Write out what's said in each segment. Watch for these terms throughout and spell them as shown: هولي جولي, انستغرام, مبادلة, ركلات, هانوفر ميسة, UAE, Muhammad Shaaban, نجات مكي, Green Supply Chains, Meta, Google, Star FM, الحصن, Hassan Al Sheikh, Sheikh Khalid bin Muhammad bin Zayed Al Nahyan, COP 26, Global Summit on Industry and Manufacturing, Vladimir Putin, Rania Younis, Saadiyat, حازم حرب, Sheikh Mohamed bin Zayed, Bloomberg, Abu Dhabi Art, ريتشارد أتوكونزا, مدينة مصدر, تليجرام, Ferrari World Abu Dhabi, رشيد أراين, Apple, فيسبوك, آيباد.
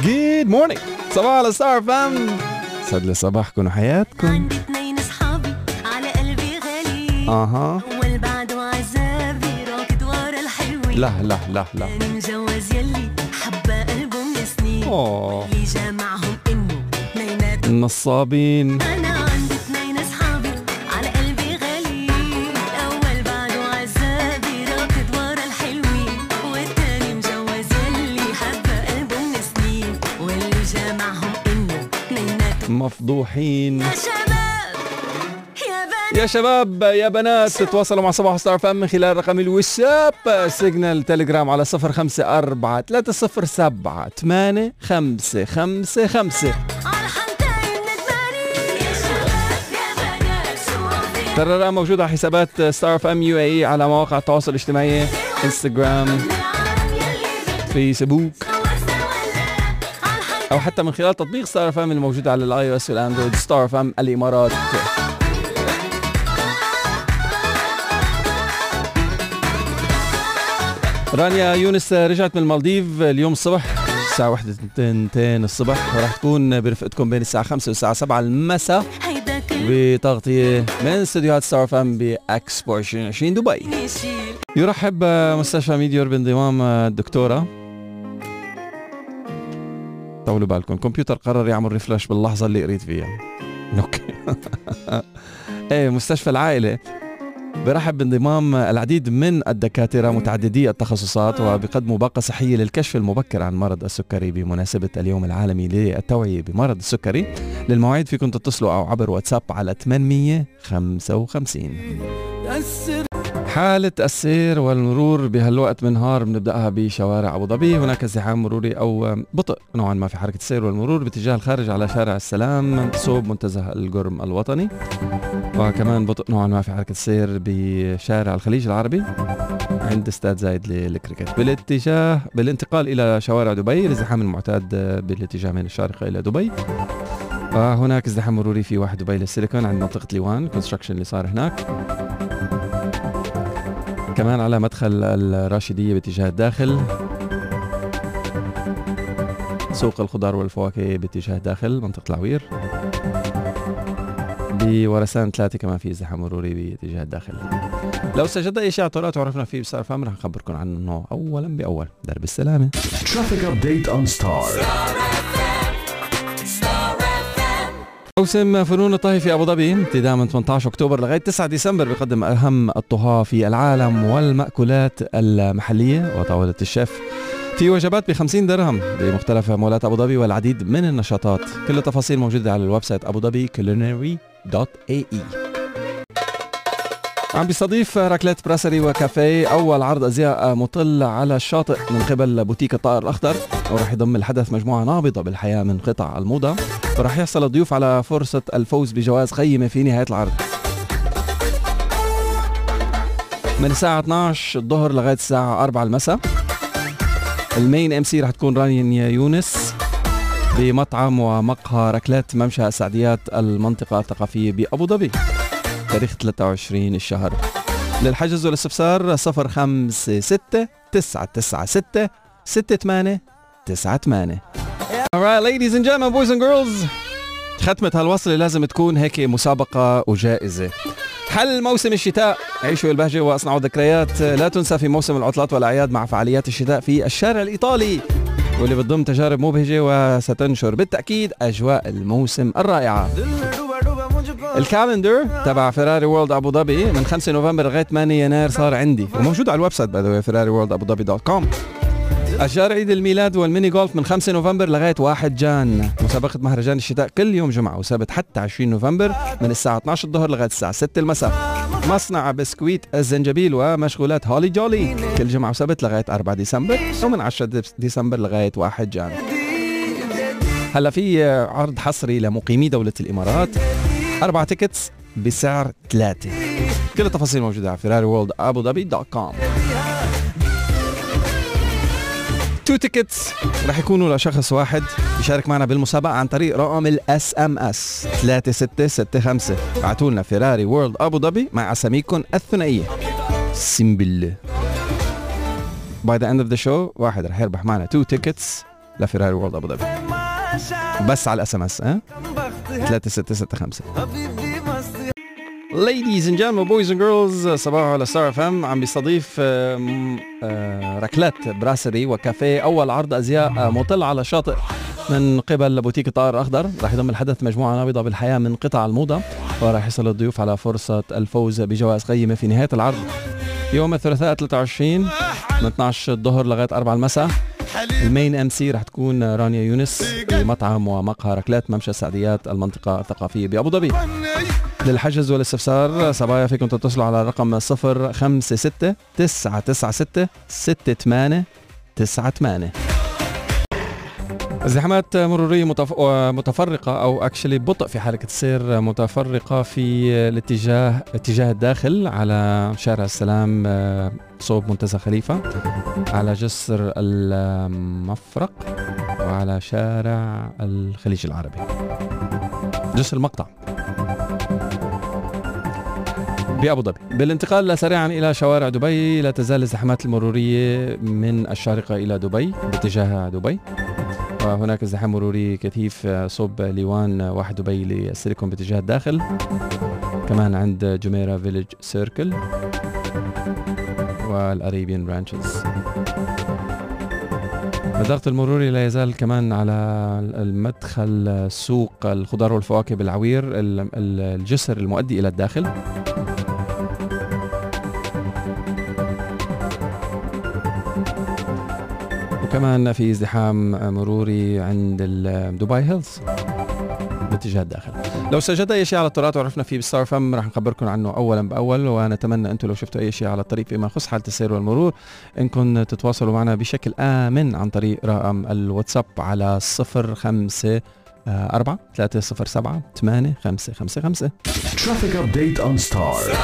جود مورنينج. صباح على ستار FM. سعد لي صباحكم وحياتكم. عندي اتنين اصحابي على قلبي غالي. اها. اول بعد وعذابي راكد ورا الحلوين. لا لا لا لا. مجوز يلي حبه قلبهم لسنين. اوه. اللي جمعهم انه نايمات. النصابين. مفضوحين. يا شباب يا بنات تتواصلوا مع صباح ستار FM من خلال رقم الواتساب، سيجنال، تليجرام على 054330785555. ترى الرقم موجود على حسابات ستار FM UAE على مواقع التواصل الاجتماعي، انستغرام، فيسبوك، أو حتى من خلال تطبيق ستار FM الموجود على الآي أو إس والأندرويد. ستار FM الإمارات. رانيا يونس رجعت من المالديف اليوم الصبح الساعة 1:02 الصبح، وراح تكون برفقتكم بين الساعة 5 والساعة 7 المساء بتغطية من استديوهات ستار FM بإكسبو 2020 دبي. يرحب مستشفى ميديور بانضمام الدكتورة. طولوا بالكم، الكمبيوتر قرر يعمل ريفلاش باللحظة اللي قريت فيها. اوكي. ايه، مستشفى العائلة برحب بانضمام العديد من الدكاترة متعددي التخصصات، وبقدموا باقة صحية للكشف المبكر عن مرض السكري بمناسبة اليوم العالمي للتوعية بمرض السكري. للمواعيد فيكم تتصلوا أو عبر واتساب على 855. حالة السير والمرور بهالوقت من نهار بنبدأها بشوارع أبو ظبي. هناك ازدحام مروري أو بطء نوعا ما في حركة السير والمرور باتجاه الخارج على شارع السلام صوب منتزه الجرم الوطني، وكمان بطء نوعا ما في حركة السير بشارع الخليج العربي عند استاد زايد للكريكت. بالانتقال إلى شوارع دبي، الازدحام المعتاد بالاتجاه من الشارقة إلى دبي. هناك ازدحام مروري في واحد دبي للسيليكون عند منطقة ليوان، كونستراكشن اللي صار هناك. كمان على مدخل الراشدية باتجاه الداخل، سوق الخضار والفواكه باتجاه الداخل منطقة العوير، بورسان 3 كمان في ازدحام مروري باتجاه الداخل. لو سجلت أي شيء اعتراض وعرفنا فيه بستار FM رح نخبركم عنه أولا بأول. درب السلامة. موسم فنون الطهي في أبو ظبي ابتداء من 18 أكتوبر لغاية 9 ديسمبر بيقدم أهم الطهاة في العالم والمأكولات المحلية وطاولة الشيف في وجبات ب$50 بمختلف مولات أبو ظبي والعديد من النشاطات. كل التفاصيل موجودة على الويب سايت abudhabiculinary.ae. عم بيستضيف راكلات براسري وكافيه أول عرض أزياء مطل على الشاطئ من قبل بوتيك الطائر الأخضر، وراح يضم الحدث مجموعة نابضة بالحياة من قطع الموضة، وراح يحصل الضيوف على فرصة الفوز بجوائز قيمة في نهاية العرض. من الساعة 12 الظهر لغاية الساعة 4 المساء، المين MC راح تكون رانيا يونس بمطعم ومقهى ركلات ممشى سعديات المنطقة الثقافية بأبو ظبي، تاريخ 23 الشهر. للحجز والاستفسار 0569966898. Alright ladies and gentlemen, boys and girls. ختمة هالوصلة لازم تكون هيك مسابقة وجائزة. حل موسم الشتاء، عيشوا البهجة واصنعوا ذكريات. لا تنسى في موسم العطلات والأعياد مع فعاليات الشتاء في الشارع الإيطالي، واللي بتضم تجارب مبهجة وستنشر بالتأكيد أجواء الموسم الرائعة. الكالندر تبع فيراري وورلد أبو ظبي من 5 نوفمبر لغاية 8 يناير صار عندي، وموجود على الويب سايت ferrariworldabudhabi.com. أشجار عيد الميلاد والميني جولف من 5 نوفمبر لغاية 1 جان. مسابقة مهرجان الشتاء كل يوم جمعة وسبت حتى 20 نوفمبر من الساعة 12 الظهر لغاية الساعة 6 المساء. مصنع بسكويت الزنجبيل ومشغولات هولي جولي كل جمعة وسبت لغاية 4 ديسمبر، ومن 10 ديسمبر لغاية 1 جان. هلا في عرض حصري لمقيمي دولة الإمارات، 4 تيكتس بسعر 3. كل التفاصيل موجودة على ferrariworldabudhabi.com. 2 تيكتس رح يكونوا لشخص واحد يشارك معنا بالمسابقة عن طريق رقم الاس ام اس 3665. ابعتوا لنا فيراري وورلد أبو ظبي مع أساميكم الثنائية. سم بالله. باي ذا اند اوف ذا شو واحد رح يربح معنا 2 تيكتس لفيراري وورلد أبو ظبي بس على الاس ام اس 3695. Ladies and gentlemen, boys and girls, صباح على Star FM. عم بيستضيف ركلات براسري وكافيه أول عرض أزياء مطل على شاطئ من قبل بوتيك الطائر الأخضر. راح يضم الحدث مجموعة نابضة بالحياة من قطع الموضة، وراح يحصل الضيوف على فرصة الفوز بجوائز قيمة في نهاية العرض يوم الثلاثاء 23 من 12 الظهر لغاية 4 المساء. المين ام سي راح تكون رانيا يونس بمطعم ومقهى ركلات ممشى سعديات المنطقة الثقافية بأبو ظبي. للحجز والاستفسار صبايا فيكم تتصلوا على الرقم 0569966898. ازدحامات مرورية متفرقة أو اكشلي بطء في حركة السير متفرقة في الاتجاه الداخل على شارع السلام صوب منتزه خليفة، على جسر المفرق، وعلى شارع الخليج العربي جسر المقطع بأبو ظبي. بالانتقال سريعا إلى شوارع دبي، لا تزال الزحمات المرورية من الشارقة إلى دبي باتجاه دبي، وهناك ازدحام مروري كثيف صوب ليوان واحد دبي للسيليكون باتجاه الداخل، كمان عند جميرة فيليج سيركل والأريبيان برانشز. الضغط المروري لا يزال كمان على المدخل سوق الخضار والفواكه بالعوير، الجسر المؤدي إلى الداخل. كمان في ازدحام مروري عند دبي هيلز باتجاه الداخل. لو سجلت اي شيء على الطرقات وعرفنا فيه بالستار فم راح نخبركم عنه اولا باول، ونتمنى انتم لو شفتوا اي شيء على الطريق فيما يخص حاله السير والمرور انكم تتواصلوا معنا بشكل امن عن طريق رقم الواتساب على 0543078555. Traffic update on Star FM.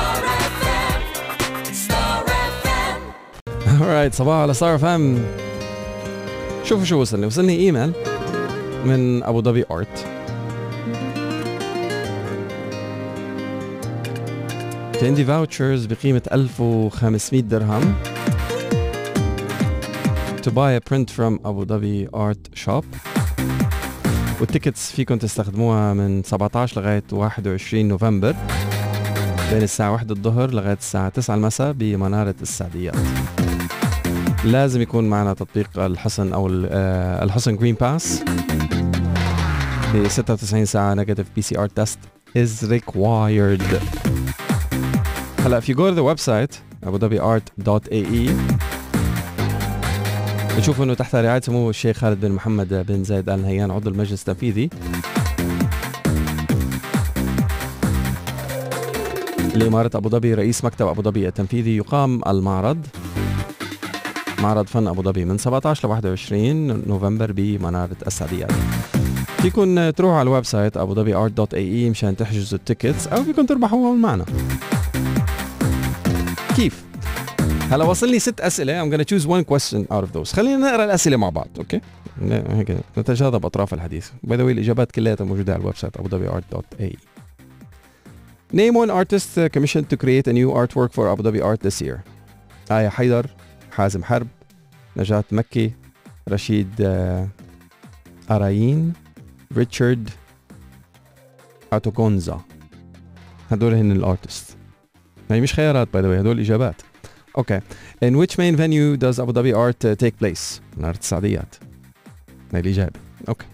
Alright, صباح على Star FM. شوفوا شو وصلني، ايميل من ابو ظبي ارت. في عندي فاوتشرز بقيمة 1500 درهم to buy a print from ابو ظبي ارت شوب، والتيكتس فيكم تستخدموها من 17 لغاية 21 نوفمبر بين الساعة 1 الظهر لغاية الساعة 9 المساء بمنارة السعديات. لازم يكون معنا تطبيق الحصن أو الحصن جرين باس. في 96 ساعة نيجاتيف PCR test is required. هلا if you go to the website abudhabiart.ae بتشوفوا إنه تحت رعاية سمو الشيخ خالد بن محمد بن زايد آل نهيان عضو المجلس التنفيذي لإمارة أبو ظبي رئيس مكتب أبو ظبي التنفيذي، يقام المعرض معرض فن أبو ظبي من 17 ل 21 نوفمبر بمنارة السعديات. فيكن تروحوا على الويب سايت abudhabiart.ae مشان تحجزوا التيكتس، أو فيكن تربحوهم معنا. كيف؟ هلا وصلني 6 أسئلة. I'm gonna choose one question out of those. خلينا نقرأ الأسئلة مع بعض، أوكي؟ هيك نتجاذب أطراف الحديث. باي ذا واي الإجابات كلها موجودة على الويب سايت abudhabiart.ae. Name one artist commissioned to create a new artwork for Abu Dhabi Art this year. آية حيدر، حازم حرب، نجات مكي، رشيد أراين، ريتشارد أتوكونزا. هدول هن الارتست. هي مش خيارات باي ذا واي، هدول اجابات. اوكي. In which main venue does Abu Dhabi Art take place؟ منارة السعديات. هي الإجابة. اوكي.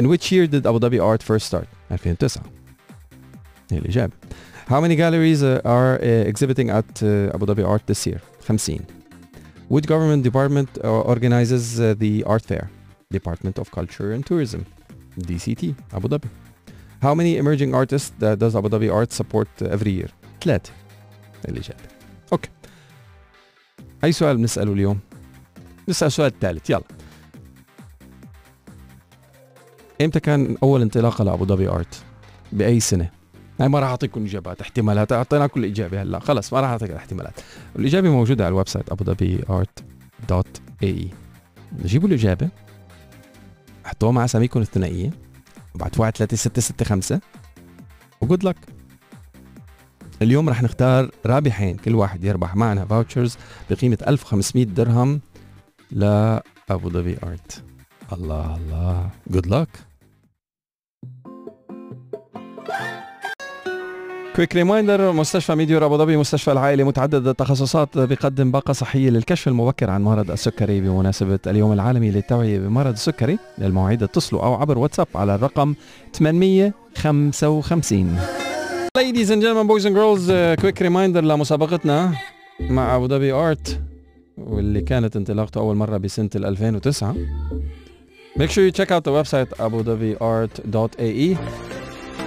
In which year did Abu Dhabi Art first start؟ 2009. هي الإجابة. How many galleries are exhibiting at Abu Dhabi Art this year؟ 50. Which government department organizes the art fair? Department of Culture and Tourism, DCT, Abu Dhabi. How many emerging artists does Abu Dhabi Art support every year? 3. الإجابة. أوكي. أي سؤال بنسأله اليوم؟ نسأل السؤال الثالث، يلا. إمتى كان أول انطلاقة لأبو ظبي آرت؟ بأي سنة؟ هاي ما راح أعطيكم إجابات، احتمالات، أعطينا كل إجابة هلا، خلص ما راح أعطيك الاحتمالات. الإجابة موجودة على الويب سايت abudhabiart.ae. جيبوا الإجابة، حطوها مع أساميكم الثنائية، وبعتوها 3665 وجود لك. اليوم راح نختار رابحين، كل واحد يربح معنا فاوتشرز بقيمة 1500 درهم لأبو ظبي آرت. الله الله. Good luck. كويك ريمايندر، مستشفى ميديور أبو ظبي مستشفى العائلة متعدد التخصصات بيقدم باقة صحية للكشف المبكر عن مرض السكري بمناسبة اليوم العالمي للتوعية بمرض السكري. للمواعيد اتصلوا أو عبر واتساب على الرقم 855. Ladies and gentlemen, boys and girls, كويك ريمايندر لمسابقتنا مع أبو ظبي آرت واللي كانت انطلاقته أول مرة بسنة 2009. Make sure you check out the website abudhabiart.ae.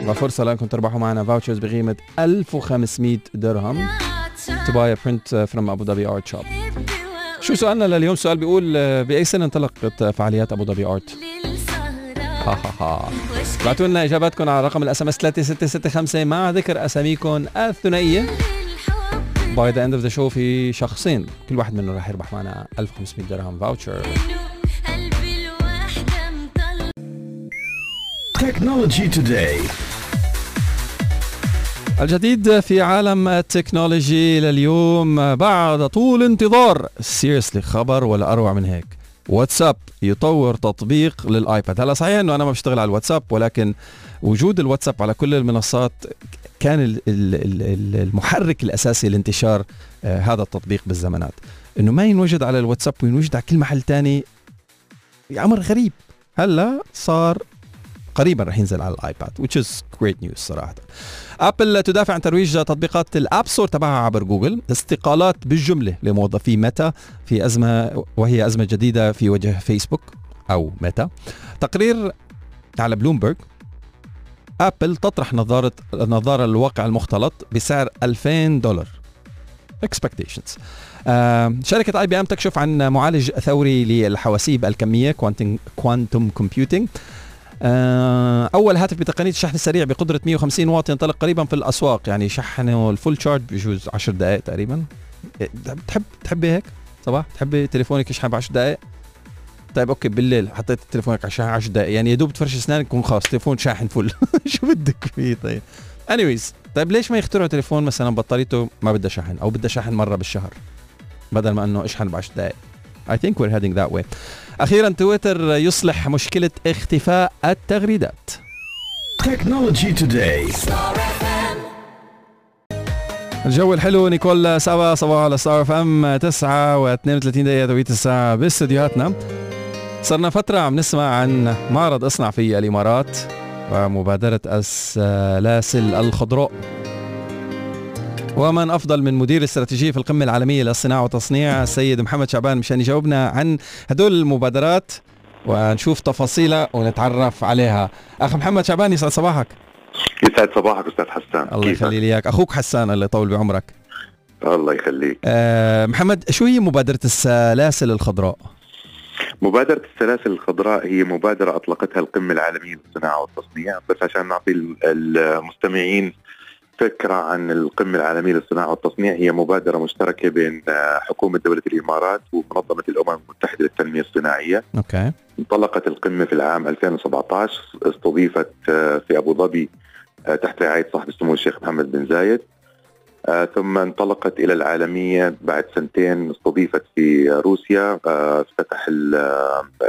وفرصة لأنكم تربحوا معنا فاوتشرز بقيمة 1500 درهم to buy a print from Abu Dhabi Art Shop. شو سؤالنا لليوم؟ سؤال بيقول بأي سنة انطلقت فعاليات أبو ظبي آرت؟ ها ها ها. بعتوا لنا إجاباتكم على رقم الاس ام اس 3665 مع ذكر أساميكم الثنائية. باي ذا اند اوف ذا شو في شخصين كل واحد منهم راح يربح معنا 1500 درهم فاوتشر. Technology Today. الجديد في عالم التكنولوجي لليوم بعد طول انتظار. سيريسلي خبر ولا أروع من هيك. واتساب يطور تطبيق للآيباد. هلا صحيح إنه أنا ما بشتغل على الواتساب، ولكن وجود الواتساب على كل المنصات كان المحرك الأساسي لانتشار هذا التطبيق بالزمانات. إنه ما ينوجد على الواتساب وينوجد على كل محل تاني، أمر غريب. هلا صار قريبا رح ينزل على الايباد، which is great news صراحة. ابل تدافع عن ترويج تطبيقات الاب ستور تبعها عبر جوجل. استقالات بالجملة لموظفي ميتا في أزمة، وهي أزمة جديدة في وجه فيسبوك أو ميتا. تقرير على بلومبرغ، ابل تطرح نظارة الواقع المختلط بسعر $2000 expectations. شركة IBM تكشف عن معالج ثوري للحواسيب الكمية كوانتوم كومبيوتينج. أول هاتف بتقنية الشحن السريع بقدرة 150 واط ينطلق قريبا في الأسواق. يعني شحنه الفول تشارج بجوز 10 دقائق تقريبا. تحبي هيك صباح؟ تحبي تليفونك يشحن ب 10 دقائق؟ طيب أوكي، بالليل حطيت تليفونك على الشاحن 10 دقائق، يعني يدوب تفرش أسنانك يكون خلاص تليفون شاحن فل. شو بدك فيه طيب؟ anyways طيب ليش ما يخترعوا تليفون مثلا بطاريته ما بدها شحن أو بدها شحن مرة بالشهر بدل ما إنه اشحن ب 10 دقائق؟ I think we're heading that way. أخيرا تويتر يصلح مشكلة اختفاء التغريدات. Technology Today. الجو الحلو. نيكول سابا صباح على ستار اف ام 9:32 توقيت الساعة باستديوهاتنا. صرنا فترة عم نسمع عن معرض اصنع في الإمارات ومبادرة السلاسل الخضراء. ومن أفضل من مدير استراتيجي في القمة العالمية للصناعة والتصنيع السيد محمد شعبان مشان يجاوبنا عن هدول المبادرات ونشوف تفاصيلها ونتعرف عليها. أخ محمد شعبان يسعد صباحك. يسعد صباحك أستاذ حسان. الله يخلي لي إياك. أخوك حسان الله يطول بعمرك. الله يخليك. محمد، شو هي مبادرة السلاسل الخضراء؟ مبادرة السلاسل الخضراء هي مبادرة أطلقتها القمة العالمية للصناعة والتصنيع. بس عشان نعطي المستمعين فكرة عن القمة العالمية للصناعة والتصنيع، هي مبادرة مشتركة بين حكومة دولة الإمارات ومنظمة الأمم المتحدة للتنمية الصناعية. أوكي. انطلقت القمة في العام 2017، استضيفت في أبو ظبي تحت رعاية صاحب السمو الشيخ محمد بن زايد، ثم انطلقت إلى العالمية بعد سنتين، استضيفت في روسيا. افتتح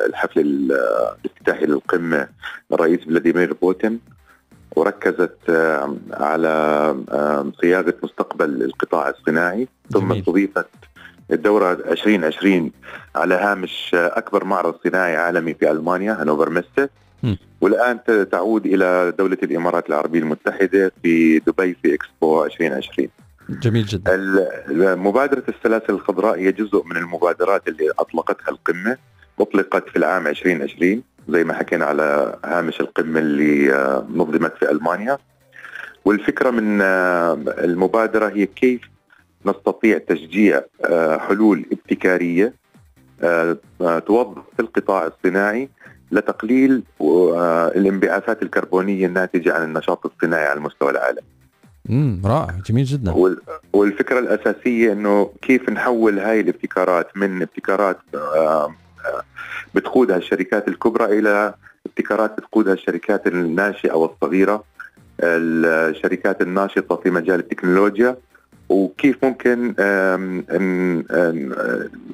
الحفل الافتتاحي للقمة الرئيس فلاديمير بوتين، وركزت على صياغة مستقبل القطاع الصناعي. ثم استضيفت الدورة 2020 على هامش أكبر معرض صناعي عالمي في ألمانيا هانوفر ميسة. والآن تعود إلى دولة الإمارات العربية المتحدة في دبي في إكسبو 2020. جميل جدا. مبادرة السلاسل الخضراء هي جزء من المبادرات اللي أطلقتها القمة. أطلقت في العام 2020 زي ما حكينا على هامش القمة اللي نظمت في ألمانيا. والفكرة من المبادرة هي كيف نستطيع تشجيع حلول ابتكارية توظف في القطاع الصناعي لتقليل الانبعاثات الكربونية الناتجة عن النشاط الصناعي على المستوى العالمي. رائع، جميل جدا. والفكرة الأساسية إنه كيف نحول هاي الابتكارات من ابتكارات بتقودها الشركات الكبرى إلى ابتكارات بتقودها الشركات الناشئة والصغيرة، الشركات الناشطة في مجال التكنولوجيا، وكيف ممكن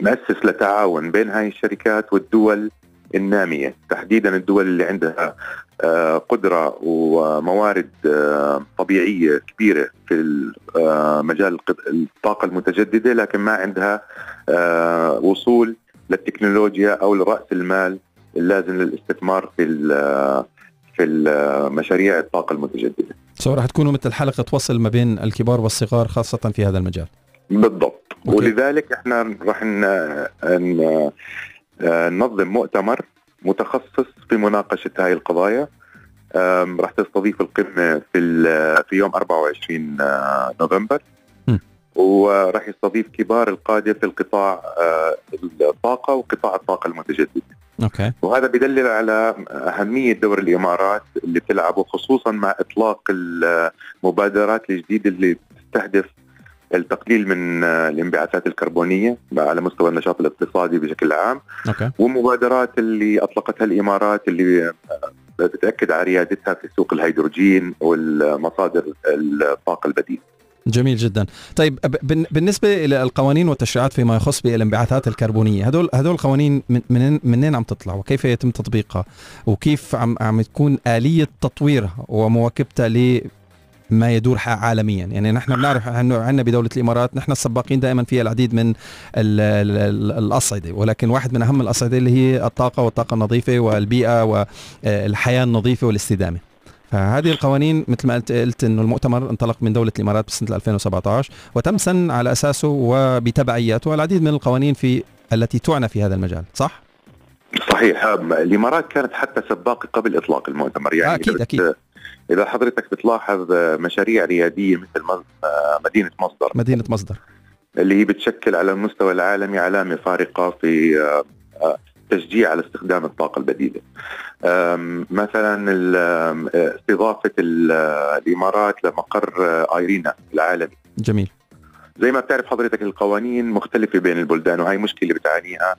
نأسس لتعاون بين هاي الشركات والدول النامية، تحديدا الدول اللي عندها قدرة وموارد طبيعية كبيرة في مجال الطاقة المتجددة، لكن ما عندها وصول للتكنولوجيا أو لرأس المال اللازم للاستثمار في مشاريع الطاقة المتجددة. صراحة تكونوا مثل حلقة وصل ما بين الكبار والصغار خاصة في هذا المجال. بالضبط. أوكي. ولذلك احنا راح ننظم مؤتمر متخصص في مناقشة هاي القضايا، راح تستضيف القمة في يوم 24 نوفمبر، وراح يستضيف كبار القادة في القطاع الطاقة وقطاع الطاقة المتجددة. أوكي. وهذا بدلل على أهمية دور الإمارات اللي تلعبه، خصوصا مع إطلاق المبادرات الجديدة اللي تستهدف التقليل من الانبعاثات الكربونية على مستوى النشاط الاقتصادي بشكل عام. أوكي. ومبادرات اللي أطلقتها الإمارات اللي بتأكد على ريادتها في سوق الهيدروجين والمصادر الطاقة البديلة. جميل جدا. طيب بالنسبة إلى القوانين والتشريعات فيما يخص بالانبعاثات الكربونية، هذول القوانين منين عم تطلع وكيف يتم تطبيقها وكيف عم تكون آلية تطويرها ومواكبتها ما يدور عالميا؟ يعني نحن بنعرف انه عندنا بدوله الامارات نحن السباقين دائما فيها العديد من الاصعده، ولكن واحد من اهم الاصعده اللي هي الطاقه والطاقه النظيفه والبيئه والحياه النظيفه والاستدامه. فهذه القوانين مثل ما قلت انه المؤتمر انطلق من دوله الامارات بسنه 2017 وتم سن على اساسه وبتبعياته العديد من القوانين في التي تعنى في هذا المجال، صح؟ صحيح. الامارات كانت حتى سباقه قبل اطلاق المؤتمر، يعني اكيد إذا حضرتك بتلاحظ مشاريع ريادية مثل مدينة مصدر اللي هي بتشكل على المستوى العالمي علامة فارقة في تشجيع على استخدام الطاقة البديلة. مثلا استضافة الإمارات لمقر آيرينا العالمي. جميل. زي ما بتعرف حضرتك القوانين مختلفة بين البلدان، وهي مشكلة بتعانيها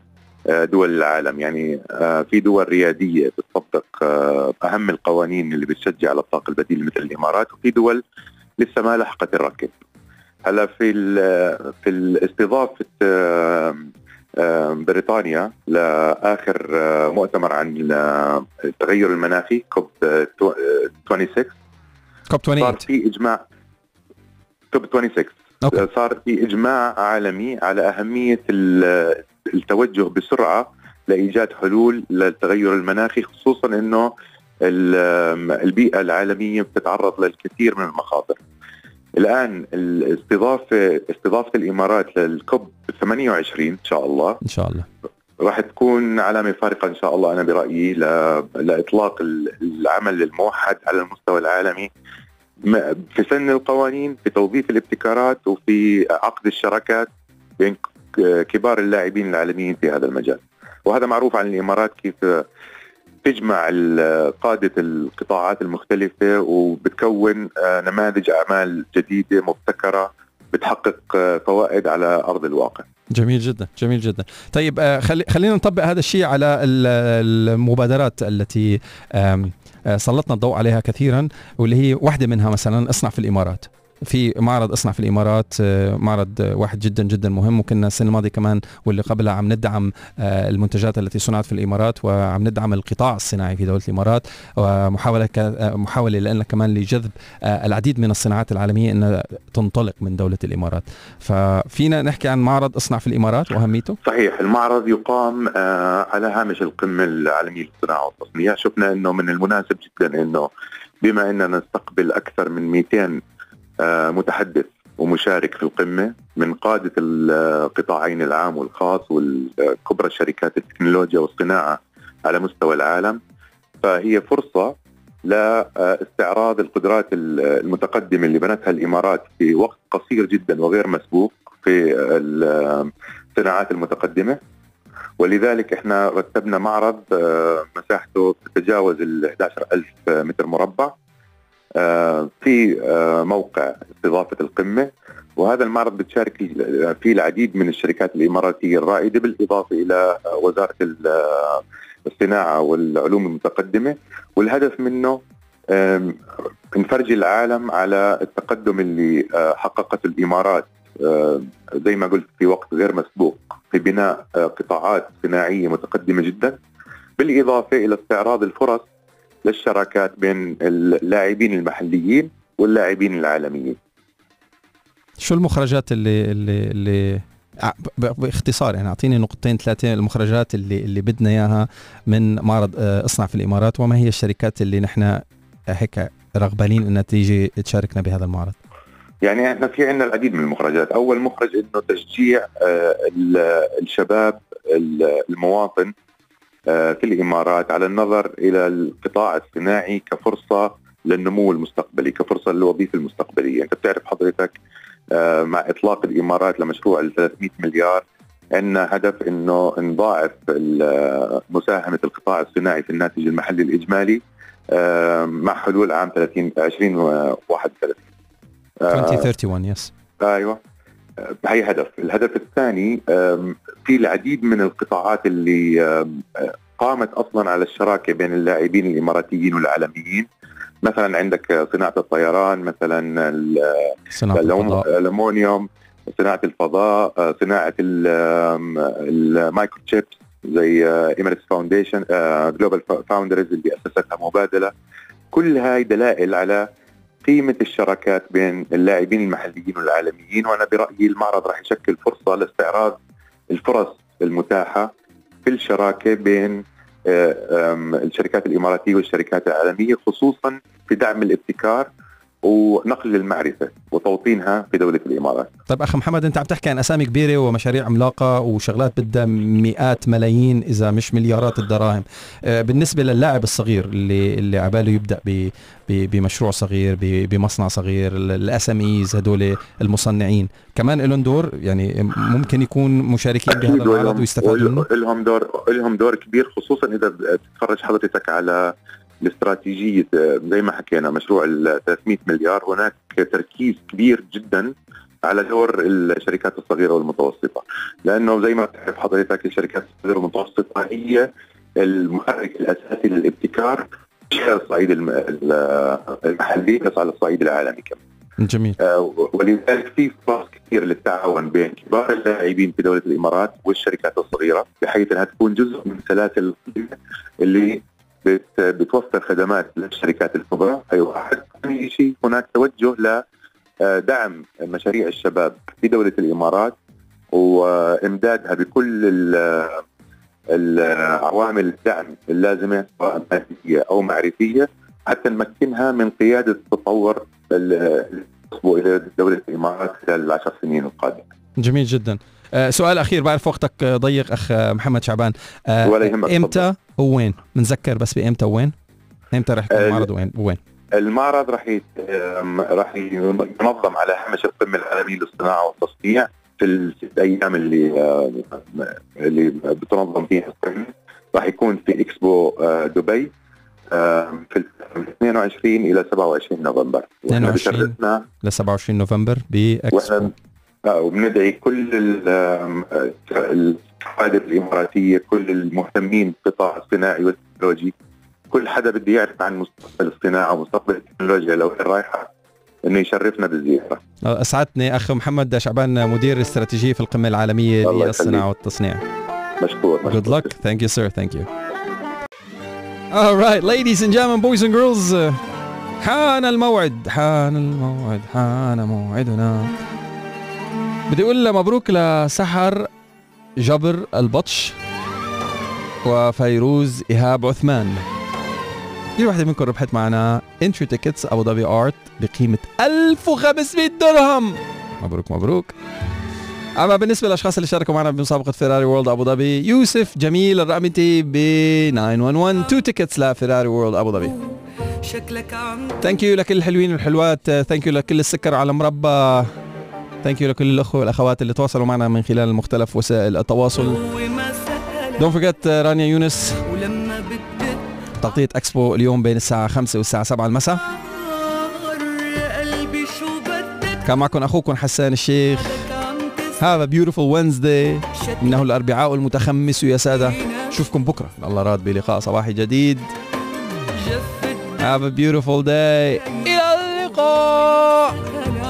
دول العالم، يعني في دول ريادية بتطبق أهم القوانين اللي بتشجع على الطاقة البديلة مثل الإمارات، وفي دول لسه ما لحقت الركب. هلا في الاستضافة بريطانيا لآخر مؤتمر عن التغير المناخي COP 26 صار في إجماع صار في إجماع عالمي على أهمية التوجه بسرعة لإيجاد حلول للتغير المناخي، خصوصا أنه البيئة العالمية بتتعرض للكثير من المخاطر. الآن استضافة الإمارات للكوب 28 إن شاء الله راح تكون علامة فارقة إن شاء الله، أنا برأيي لإطلاق العمل الموحد على المستوى العالمي في سن القوانين، في توظيف الابتكارات، وفي عقد الشراكات بين كبار اللاعبين العالميين في هذا المجال. وهذا معروف عن الإمارات كيف تجمع قادة القطاعات المختلفة وبتكون نماذج أعمال جديدة مبتكرة بتحقق فوائد على أرض الواقع. جميل جدا، جميل جدا. طيب خلينا نطبق هذا الشيء على المبادرات التي سلطنا الضوء عليها كثيرا، واللي هي واحدة منها مثلا اصنع في الإمارات. في معرض اصنع في الامارات، معرض واحد جدا جدا مهم، وكنا السنه الماضيه كمان واللي قبلها عم ندعم المنتجات التي صنعت في الامارات، وعم ندعم القطاع الصناعي في دوله الامارات، ومحاوله لأن كمان لجذب العديد من الصناعات العالميه انها تنطلق من دوله الامارات. ففينا نحكي عن معرض اصنع في الامارات واهميته. صحيح. المعرض يقام على هامش القمه العالميه للصناعه والتصنيع. شفنا انه من المناسب جدا انه بما اننا نستقبل اكثر من 200 متحدث ومشارك في القمة من قادة القطاعين العام والخاص والكبرى الشركات التكنولوجيا والصناعة على مستوى العالم، فهي فرصة لاستعراض القدرات المتقدمة اللي بنتها الإمارات في وقت قصير جدا وغير مسبوق في الصناعات المتقدمة. ولذلك احنا رتبنا معرض مساحته تتجاوز 11,000 متر مربع في موقع استضافة القمة، وهذا المعرض بتشارك فيه العديد من الشركات الإماراتية الرائدة، بالإضافة إلى وزارة الصناعة والعلوم المتقدمة. والهدف منه نفرجي العالم على التقدم اللي حققته الإمارات زي ما قلت في وقت غير مسبوق في بناء قطاعات صناعية متقدمة جدا، بالإضافة إلى استعراض الفرص للشراكات بين اللاعبين المحليين واللاعبين العالميين. شو المخرجات اللي باختصار يعني اعطيني نقطتين ثلاثه المخرجات اللي بدنا اياها من معرض اصنع في الامارات، وما هي الشركات اللي نحن هيك رغبانين انها تيجي تشاركنا بهذا المعرض؟ يعني احنا في عندنا العديد من المخرجات. اول مخرج انه تشجيع الشباب المواطن في الامارات على النظر الى القطاع الصناعي كفرصه للنمو المستقبلي، كفرصه للوظيفه المستقبليه. انت بتعرف حضرتك مع إطلاق الإمارات لمشروع 300 مليار عندنا هدف أنه نضاعف مساهمة القطاع الصناعي في الناتج المحلي الإجمالي مع حلول عام 2031. 2031 يس. أيوة هي هدف. الهدف الثاني في العديد من القطاعات اللي قامت أصلا على الشراكة بين اللاعبين الإماراتيين والعالميين، مثلا عندك صناعة الطيران، مثلا الألمونيوم، صناعة الفضاء، صناعة المايكرو تشيبس زي إماريتس فاونديشن، جلوبال فاوندرز اللي أسستها مبادلة. كل هاي دلائل على قيمة الشراكات بين اللاعبين المحليين والعالميين، وأنا برأيي المعرض راح يشكل فرصة لاستعراض الفرص المتاحة في الشراكة بين الشركات الإماراتية والشركات العالمية، خصوصا في دعم الابتكار ونقل المعرفة وتوطينها في دولة الإمارات. طيب أخ محمد، أنت عم تحكي عن أسامي كبيرة ومشاريع عملاقة وشغلات بدها مئات ملايين إذا مش مليارات الدراهم. بالنسبة للاعب الصغير اللي عباله يبدأ بمشروع صغير بمصنع صغير، الأساميز هدول المصنعين كمان لهم دور، يعني ممكن يكون مشاركين بهذا المعرض ويستفادوا منه. لهم دور كبير، خصوصا إذا تتفرج حضرتك على الاستراتيجية زي ما حكينا مشروع 300 مليار. هناك تركيز كبير جدا على دور الشركات الصغيرة والمتوسطة، لأنه زي ما تعرف حضرتك الشركات الصغيرة والمتوسطة هي المحرك الأساسي للابتكار على الصعيد المحلي بس على الصعيد العالمي كمان. جميل. ولذلك في فرص كثير للتعاون بين كبار اللاعبين في دولة الإمارات والشركات الصغيرة، بحيث أنها تكون جزء من سلاسل اللي بتوفر خدمات للشركات الكبرى. أيوة واحد. ثاني شيء هناك توجه لدعم مشاريع الشباب في دولة الإمارات وإمدادها بكل العوامل الدعم اللازمة سواء مادية أو معرفية حتى نمكنها من قيادة التطور اللي تصبو إلى دولة الإمارات خلال 10 سنين القادمة. جميل جدا. سؤال أخير، بعرف وقتك ضيق أخ محمد شعبان، إمتى وين منذكر بس بإمتى وين؟ إمتى رح يكون المعرض وين؟ المعرض رح ينظم على هامش القمة العالمية للصناعة والتصنيع في الأيام اللي بتنظم فيها القمة. رح يكون في إكسبو دبي في 22 إلى 27 نوفمبر. 22 إلى 27 نوفمبر بإكسبو. وبندعي كل القادة الإماراتية، كل المهتمين بالقطاع الصناعي والتكنولوجي، كل حدا بده يعرف عن مستقبل الصناعة ومستقبل التكنولوجيا لو رايحة، انه يشرفنا بالزيارة. اسعدتني اخ محمد شعبان، مدير استراتيجي في القمة العالمية للصناعة والتصنيع. مشكور. Good luck. Thank you sir. Thank you. All right, ladies and gentlemen, boys and girls. حان موعدنا. بدي أقول له مبروك لسحر جبر البطش وفيروز إيهاب عثمان. كل واحدة منكم ربحت معنا انتري تيكتس أبو ظبي آرت بقيمة 1500 درهم. مبروك مبروك. أما بالنسبة للأشخاص اللي شاركوا معنا بمسابقة فيراري وورلد أبو ظبي، يوسف جميل الرقمتي ب 911 2 تيكتس لفيراري وورلد أبو ظبي. ثانك يو لكل الحلوين والحلوات، ثانك يو لكل السكر على المربى، ثانك يو لكل الأخوة والأخوات اللي تواصلوا معنا من خلال مختلف وسائل التواصل. Don't forget رانيا يونس، تغطية أكسبو اليوم بين الساعة 5 والساعة 7 المساء. كان معكم أخوكم حسان الشيخ. Have a beautiful Wednesday. إنه الأربعاء المتخمس يا سادة. شوفكم بكرة الله راد بلقاء صباحي جديد. Have a beautiful day. إلى اللقاء.